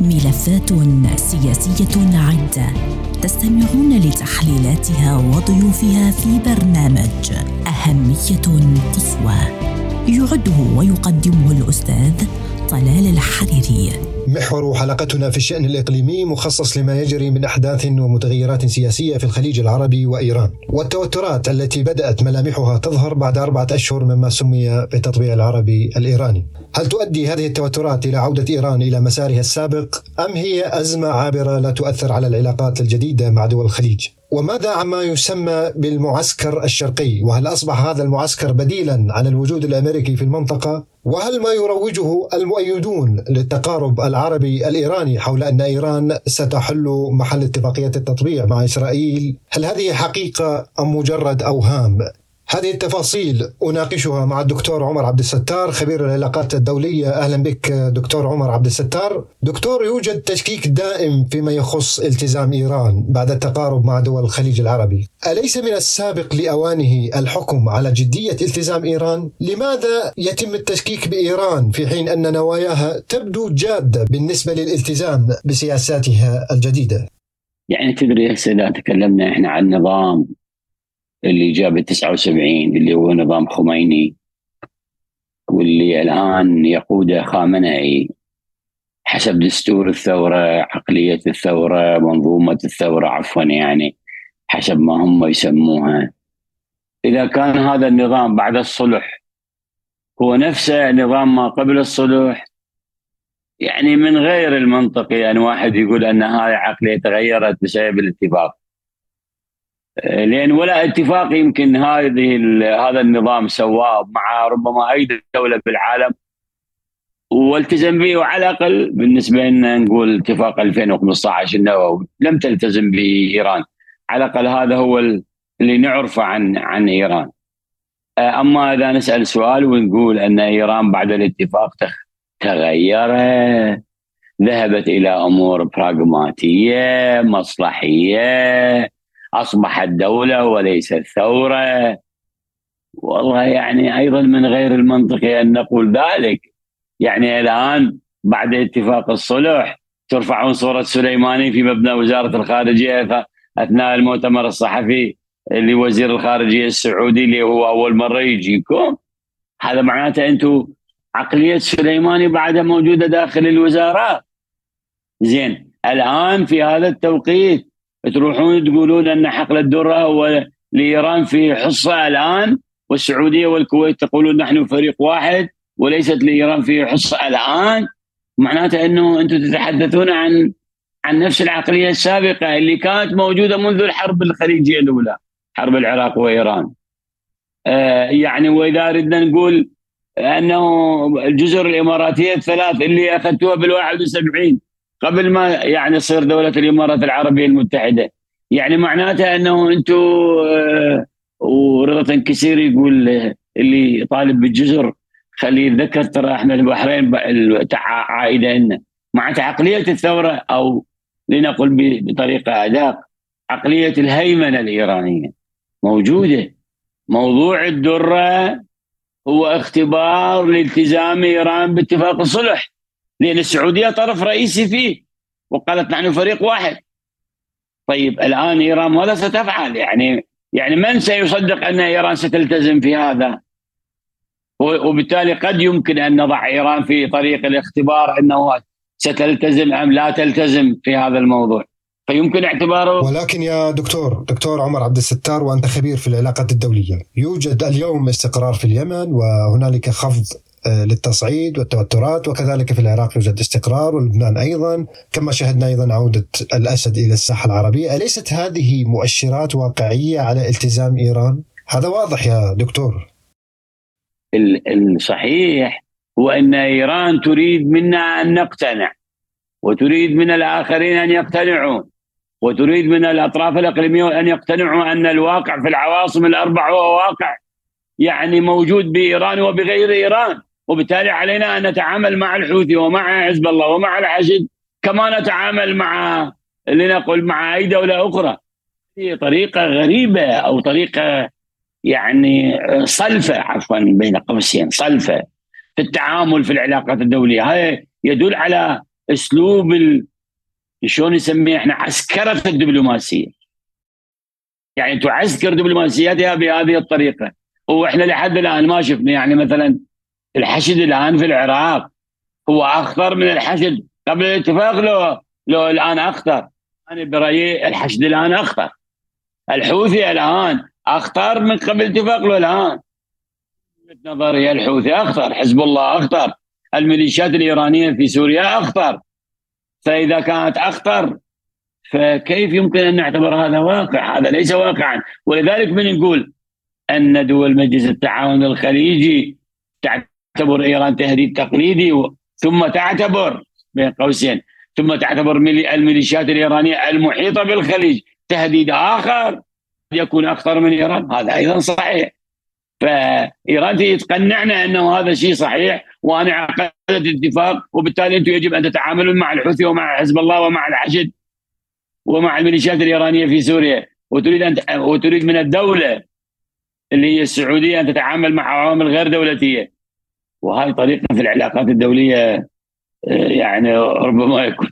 ملفات سياسية عدة تستمعون لتحليلاتها وضيوفها في برنامج أهمية قصوى، يعده ويقدمه الأستاذ طلال الحريري. محور حلقتنا في الشأن الإقليمي مخصص لما يجري من أحداث ومتغيرات سياسية في الخليج العربي وإيران، والتوترات التي بدأت ملامحها تظهر بعد 4 أشهر مما سمي بالتطبيع العربي الإيراني. هل تؤدي هذه التوترات إلى عودة إيران إلى مسارها السابق، أم هي أزمة عابرة لا تؤثر على العلاقات الجديدة مع دول الخليج؟ وماذا عما يسمى بالمعسكر الشرقي؟ وهل أصبح هذا المعسكر بديلاً عن الوجود الأمريكي في المنطقة؟ وهل ما يروجه المؤيدون للتقارب العربي الإيراني حول أن إيران ستحل محل اتفاقية التطبيع مع إسرائيل، هل هذه حقيقة أم مجرد أوهام؟ هذه التفاصيل أناقشها مع الدكتور عمر عبد الستار، خبير العلاقات الدولية. أهلا بك دكتور عمر عبد الستار. دكتور، يوجد تشكيك دائم فيما يخص التزام إيران بعد التقارب مع دول الخليج العربي. أليس من السابق لأوانه الحكم على جدية التزام إيران؟ لماذا يتم التشكيك بإيران في حين أن نواياها تبدو جادة بالنسبة للالتزام بسياساتها الجديدة؟ يعني تدري هسه إذا تكلمنا إحنا عن نظام اللي جاب 79 اللي هو نظام خميني، واللي الآن يقوده خامنئي حسب دستور الثورة، عقلية الثورة، منظومة الثورة عفوا حسب ما هم يسموها. إذا كان هذا النظام بعد الصلح هو نفسه نظام ما قبل الصلح، يعني من غير المنطقي أن واحد يقول أن هذه عقلية تغيرت بسبب الاتفاق، لأن ولا اتفاق يمكن هذا النظام سواه مع ربما أي دولة بالعالم والتزم به، وعلى الأقل بالنسبة لنا نقول اتفاق 2015 النووي لم تلتزم به إيران، على الأقل هذا هو اللي نعرفه عن إيران. أما إذا نسأل سؤال ونقول أن إيران بعد الاتفاق تغيرت، ذهبت إلى أمور براغماتية مصلحية، أصبحت دولة وليس ثورة، والله أيضا من غير المنطقي أن نقول ذلك. الآن بعد اتفاق الصلح ترفعون صورة سليماني في مبنى وزارة الخارجية أثناء المؤتمر الصحفي لوزير الخارجية السعودي اللي هو أول مرة يجيكم، هذا معناته أنتم عقلية سليماني بعدها موجودة داخل الوزارات. زين، الآن في هذا التوقيت تروحون تقولون أن حقل الدرة هو لإيران في حصة الآن، والسعودية والكويت تقولون نحن فريق واحد وليست لإيران في حصة الآن، معناته أنه أنتم تتحدثون عن نفس العقلية السابقة اللي كانت موجودة منذ الحرب الخليجية الأولى، حرب العراق وإيران. وإذا ردنا نقول أنه الجزر الإماراتية 3 اللي أخذتوها بال71 قبل ما تصير دولة الإمارات العربية المتحدة، معناتها أنه أنتوا ورضا تنكسير يقول اللي طالب بالجزر خليه يتذكر ترى إحنا البحرين عائدة لنا، مع عقلية الثورة أو لنقل بطريقة أدق عقلية الهيمنة الإيرانية موجودة. موضوع الدرة هو اختبار لالتزام إيران باتفاق الصلح، لأن السعودية طرف رئيسي فيه وقالت نحن فريق واحد. طيب الآن إيران ماذا ستفعل؟ من سيصدق أن إيران ستلتزم في هذا؟ وبالتالي قد يمكن أن نضع إيران في طريق الاختبار أنه ستلتزم أم لا تلتزم في هذا الموضوع، فيمكن اعتباره. ولكن يا دكتور عمر عبد الستار، وأنت خبير في العلاقات الدولية، يوجد اليوم استقرار في اليمن وهنالك خفض للتصعيد والتوترات، وكذلك في العراق يوجد استقرار، ولبنان أيضا، كما شهدنا أيضا عودة الأسد إلى الساحة العربية. أليست هذه مؤشرات واقعية على التزام إيران؟ هذا واضح يا دكتور. الصحيح هو أن إيران تريد منا أن نقتنع، وتريد من الآخرين أن يقتنعوا، وتريد من الأطراف الإقليمية أن يقتنعوا أن الواقع في العواصم الأربع هو واقع موجود بإيران وبغير إيران، وبالتالي علينا أن نتعامل مع الحوثي ومع حزب الله ومع الحشد كما نتعامل مع أي دولة أخرى. هي طريقة غريبة أو طريقة صلفة بين قوسين، صلفة في التعامل في العلاقات الدولية. هذا يدل على اسلوب شلون نسميه احنا عسكرة الدبلوماسية. يعني تعسكر دبلوماسياتها بهذه الطريقة، واحنا لحد الآن ما شفنا. يعني مثلا الحشد الآن في العراق هو أخطر من الحشد قبل الاتفاق، لو الآن أخطر. أنا برأيي الحشد الآن أخطر، الحوثي الآن أخطر من قبل الاتفاق له الآن من نظري. الحوثي أخطر، حزب الله أخطر، الميليشيات الإيرانية في سوريا أخطر. فإذا كانت أخطر فكيف يمكن أن نعتبر هذا واقع؟ هذا ليس واقعا. ولذلك من نقول أن دول مجلس التعاون الخليجي تعتبر إيران تهديد تقليدي، ثم تعتبر بين قوسين ثم تعتبر الميليشيات الإيرانية المحيطة بالخليج تهديد آخر يكون أخطر من إيران، هذا أيضا صحيح. فإيران تقنعنا أنه هذا شيء صحيح، وأنا عقدت الاتفاق، وبالتالي أنتم يجب أن تتعاملوا مع الحوثي ومع حزب الله ومع الحشد ومع الميليشيات الإيرانية في سوريا، وتريد من الدولة اللي هي السعودية أن تتعامل مع عوامل غير دولتية. وهذه طريقة في العلاقات الدولية يعني ربما يكون.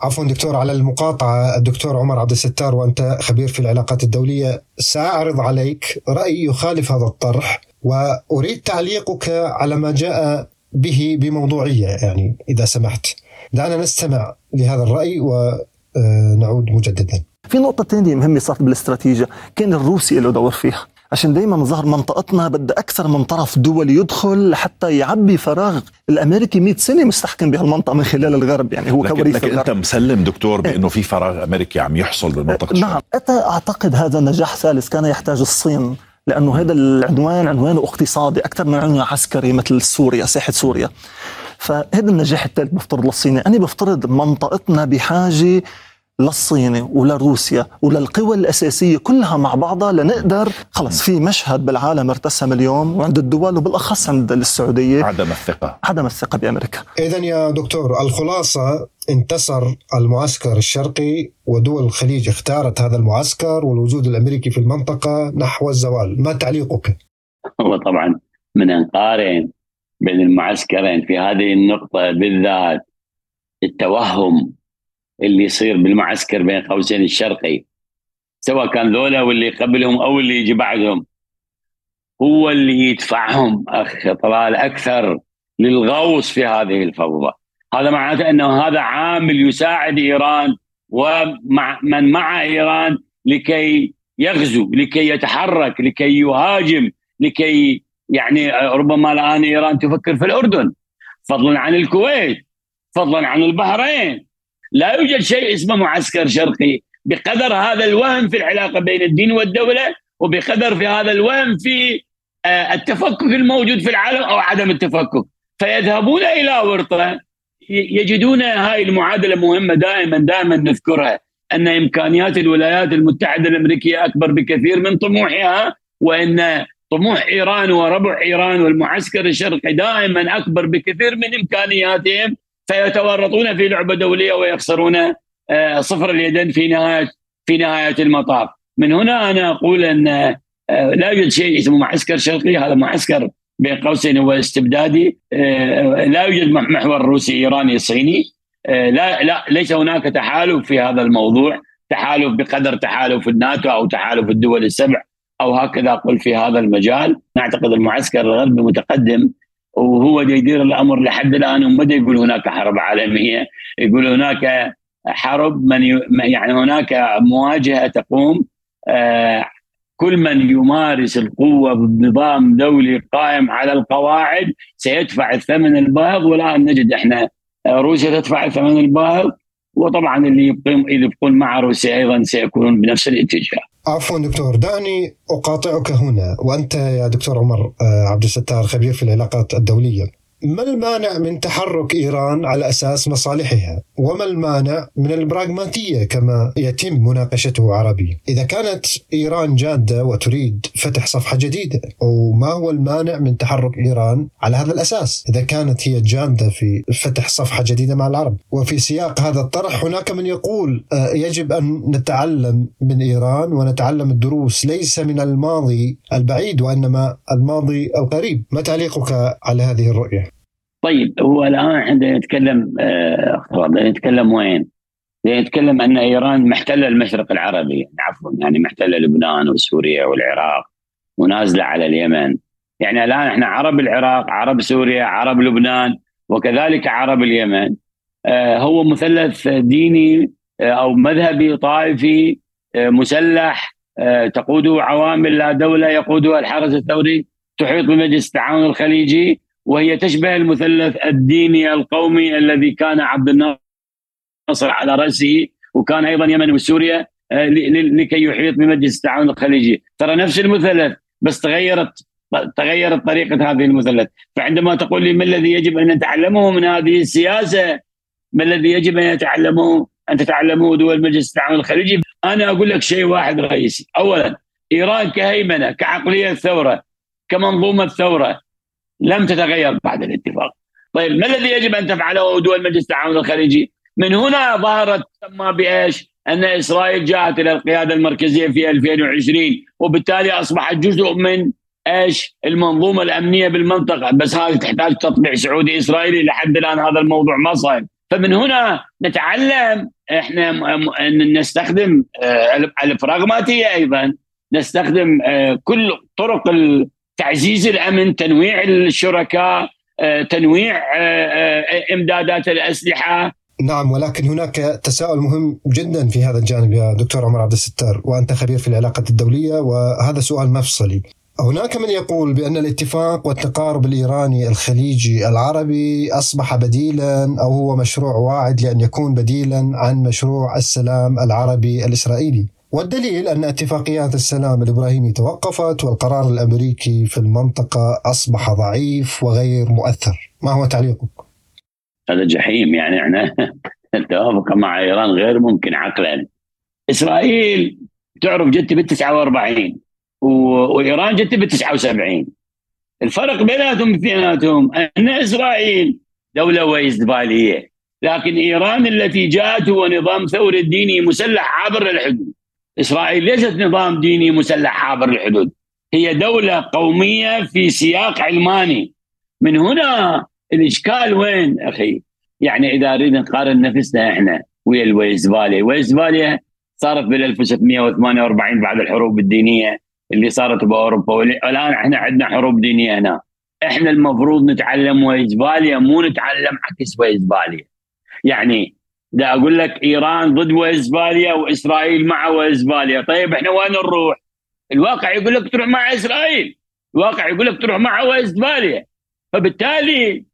عفوا دكتور على المقاطعة، الدكتور عمر عبد الستار وأنت خبير في العلاقات الدولية، سأعرض عليك رأي يخالف هذا الطرح، وأريد تعليقك على ما جاء به بموضوعية يعني إذا سمحت. دعنا نستمع لهذا الرأي ونعود مجددا. في نقطة تانية مهمة صارت بالاستراتيجية، كان الروسي له دور فيها، عشان دايما مظهر منطقتنا بدأ أكثر من طرف دولي يدخل حتى يعبي فراغ. الأمريكي 100 سنة مستحكم بهالمنطقة من خلال الغرب، يعني هو كوريث الغرب. لكن أنت مسلم دكتور بأنه في فراغ أمريكي عم يحصل بالمنطقة؟ نعم، أعتقد هذا نجاح ثالث كان يحتاج الصين، لأنه هذا العنوان عنوان اقتصادي أكثر من عنوان عسكري مثل سوريا، ساحة سوريا. فهذا النجاح الثالث بفترض للصيني. أنا بفترض منطقتنا بحاجة للصين ولروسيا وللقوى الأساسية كلها مع بعضها لنقدر خلص. في مشهد بالعالم ارتسم اليوم وعند الدول وبالأخص عند السعودية، عدم الثقة بأمريكا. إذن يا دكتور الخلاصة، انتصر المعسكر الشرقي ودول الخليج اختارت هذا المعسكر والوجود الأمريكي في المنطقة نحو الزوال. ما تعليقك؟ هو طبعا من أنقارن بين المعسكرين في هذه النقطة بالذات التوهم اللي يصير بالمعسكر بين قوسين الشرقي، سواء كان ذولا واللي قبلهم أو اللي يجي بعدهم، هو اللي يدفعهم أخ طلال أكثر للغوص في هذه الفوضى. هذا معناته أنه هذا عامل يساعد إيران ومع من مع إيران لكي يغزو، لكي يتحرك، لكي يهاجم، لكي يعني ربما الآن إيران تفكر في الأردن، فضلا عن الكويت، فضلا عن البحرين. لا يوجد شيء اسمه معسكر شرقي بقدر هذا الوهم في العلاقة بين الدين والدولة، وبقدر في هذا الوهم في التفكك الموجود في العالم أو عدم التفكك. فيذهبون إلى ورطة يجدون. هاي المعادلة مهمة دائما نذكرها، أن إمكانيات الولايات المتحدة الأمريكية أكبر بكثير من طموحها، وأن طموح إيران وربع إيران والمعسكر الشرقي دائما أكبر بكثير من إمكانياتهم، فيتورطون في لعبة دولية ويخسرون صفر اليدين في نهاية المطاف. من هنا أنا أقول أن لا يوجد شيء اسمه معسكر شرقي، هذا معسكر بين قوسين هو استبدادي. لا يوجد محور روسي إيراني صيني، لا ليس هناك تحالف في هذا الموضوع، تحالف بقدر تحالف الناتو أو تحالف الدول السبع أو هكذا أقول في هذا المجال. نعتقد المعسكر الغربي متقدم وهو يدير الأمر لحد الآن، ومدى يقول هناك حرب عالمية، يقول هناك حرب يعني هناك مواجهة تقوم. كل من يمارس القوة بنظام دولي قائم على القواعد سيدفع الثمن الباهظ، والآن نجد إحنا روسيا تدفع الثمن الباهظ، وطبعا اللي يبقون مع روسيا أيضا سيكونون بنفس الاتجاه. عفوا دكتور، دعني أقاطعك هنا، وأنت يا دكتور عمر عبد الستار خبير في العلاقات الدولية، ما المانع من تحرك إيران على أساس مصالحها؟ وما المانع من البراغماتية كما يتم مناقشته عربيا؟ إذا كانت إيران جادة وتريد فتح صفحة جديدة، وما هو المانع من تحرك إيران على هذا الأساس إذا كانت هي جادة في فتح صفحة جديدة مع العرب؟ وفي سياق هذا الطرح هناك من يقول يجب أن نتعلم من إيران ونتعلم الدروس ليس من الماضي البعيد وإنما الماضي القريب. ما تعليقك على هذه الرؤية؟ طيب هو الآن عندنا نتكلم اقتراض، نتكلم وين؟ نتكلم أن إيران محتلة المشرق العربي، عفوا يعني محتلة لبنان وسوريا والعراق ونازلة على اليمن. يعني الآن إحنا عرب العراق، عرب سوريا، عرب لبنان، وكذلك عرب اليمن. هو مثلث ديني أو مذهبي طائفي مسلح تقوده عوامل لا دولة يقودها الحرس الثوري، تحيط بمجلس التعاون الخليجي، وهي تشبه المثلث الديني القومي الذي كان عبد الناصر على رأسه، وكان أيضا يمن وسوريا لكي يحيط بمجلس التعاون الخليجي. ترى نفس المثلث بس تغيرت طريقة هذه المثلث. فعندما تقول لي ما الذي يجب أن نتعلمه من هذه السياسة، ما الذي يجب أن تتعلمه دول مجلس التعاون الخليجي، أنا أقول لك شيء واحد رئيسي. أولا، إيران كهيمنة، كعقلية الثورة، كمنظومة الثورة لم تتغير بعد الاتفاق. طيب ما الذي يجب أن تفعله دول مجلس التعاون الخليجي؟ من هنا ظهرت تسمى بإيش؟ أن إسرائيل جاءت إلى القيادة المركزية في 2020، وبالتالي أصبحت جزء من إيش؟ المنظومة الأمنية بالمنطقة. بس هذه تحتاج تطبيع سعودي إسرائيلي، لحد الآن هذا الموضوع ما صار. فمن هنا نتعلم إحنا أن نستخدم البراغماتية، أيضا نستخدم كل طرق تعزيز الأمن، تنويع الشركاء، تنويع إمدادات الأسلحة. نعم، ولكن هناك تساؤل مهم جدا في هذا الجانب يا دكتور عمر عبد الستار، وأنت خبير في العلاقات الدولية، وهذا سؤال مفصلي. هناك من يقول بأن الاتفاق والتقارب الإيراني الخليجي العربي أصبح بديلا، أو هو مشروع واعد لأن يكون بديلا عن مشروع السلام العربي الإسرائيلي، والدليل أن اتفاقيات السلام الإبراهيمي توقفت والقرار الأمريكي في المنطقة أصبح ضعيف وغير مؤثر. ما هو تعليقك؟ هذا جحيم. يعني احنا التوافق مع إيران غير ممكن عقلا. إسرائيل تعرف جت بال49 وإيران جت بال79. الفرق بيناتهم اثنيناتهم أن إسرائيل دولة ويستفالية، لكن إيران التي جاءت هو نظام ثوري ديني مسلح عبر الحدود. إسرائيل ليست نظام ديني مسلح عبر الحدود، هي دولة قومية في سياق علماني. من هنا الإشكال وين أخي؟ يعني إذا أريد نقارن نفسنا إحنا ويا الويستفالية، ويستفالية صارت بال 1948 بعد الحروب الدينية اللي صارت بأوروبا، والآن إحنا عندنا حروب دينية هنا. إحنا المفروض نتعلم ويستفالية، مو نتعلم عكس ويستفالية. يعني دا أقول لك إيران ضد ويستفالية وإسرائيل مع ويستفالية، طيب إحنا وين نروح؟ الواقع يقول لك تروح مع إسرائيل، الواقع يقول لك تروح مع ويستفالية. فبالتالي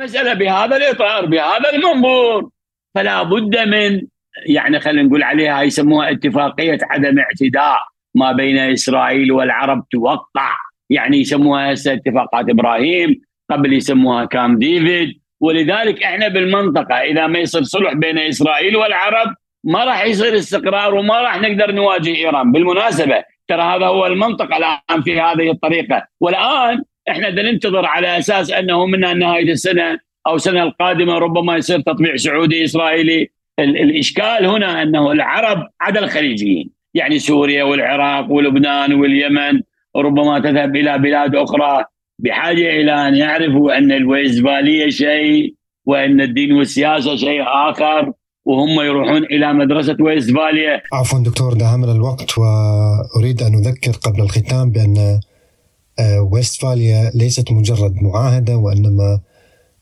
المسألة بهذا الإطار، بهذا المنظور، فلا بد من يعني خلينا نقول عليها يسموها اتفاقية عدم اعتداء ما بين إسرائيل والعرب توقع. يعني يسموها اتفاقات إبراهيم، قبل يسموها كام ديفيد. ولذلك احنا بالمنطقة إذا ما يصير صلح بين إسرائيل والعرب ما راح يصير استقرار، وما راح نقدر نواجه إيران. بالمناسبة ترى هذا هو المنطقة الآن في هذه الطريقة. والآن احنا ننتظر على أساس أنه من نهاية السنة أو السنة القادمة ربما يصير تطبيع سعودي إسرائيلي. الإشكال هنا أنه العرب عدا الخليجيين، يعني سوريا والعراق ولبنان واليمن ربما تذهب إلى بلاد أخرى، بحاجة إلى أن يعرفوا أن الويستفالية شيء وأن الدين والسياسة شيء آخر، وهم يروحون إلى مدرسة ويستفالية. عفوا دكتور، دهمنا الوقت، وأريد أن أذكر قبل الختام بأن ويستفالية ليست مجرد معاهدة، وإنما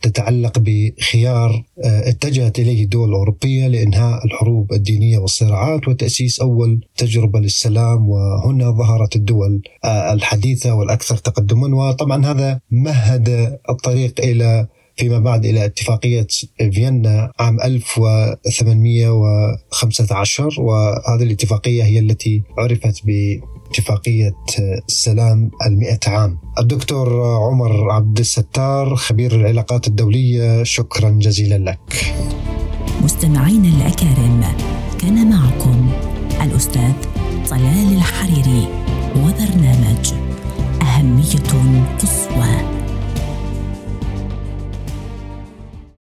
تتعلق بخيار اتجهت إليه الدول الأوروبية لإنهاء الحروب الدينية والصراعات وتأسيس أول تجربة للسلام، وهنا ظهرت الدول الحديثة والأكثر تقدما. وطبعا هذا مهد الطريق إلى فيما بعد إلى اتفاقية فيينا عام 1815، وهذه الاتفاقية هي التي عرفت باتفاقية السلام 100 عام. الدكتور عمر عبد الستار، خبير العلاقات الدولية، شكرا جزيلا لك. مستمعين الأكارم، كان معكم الأستاذ طلال الحريري.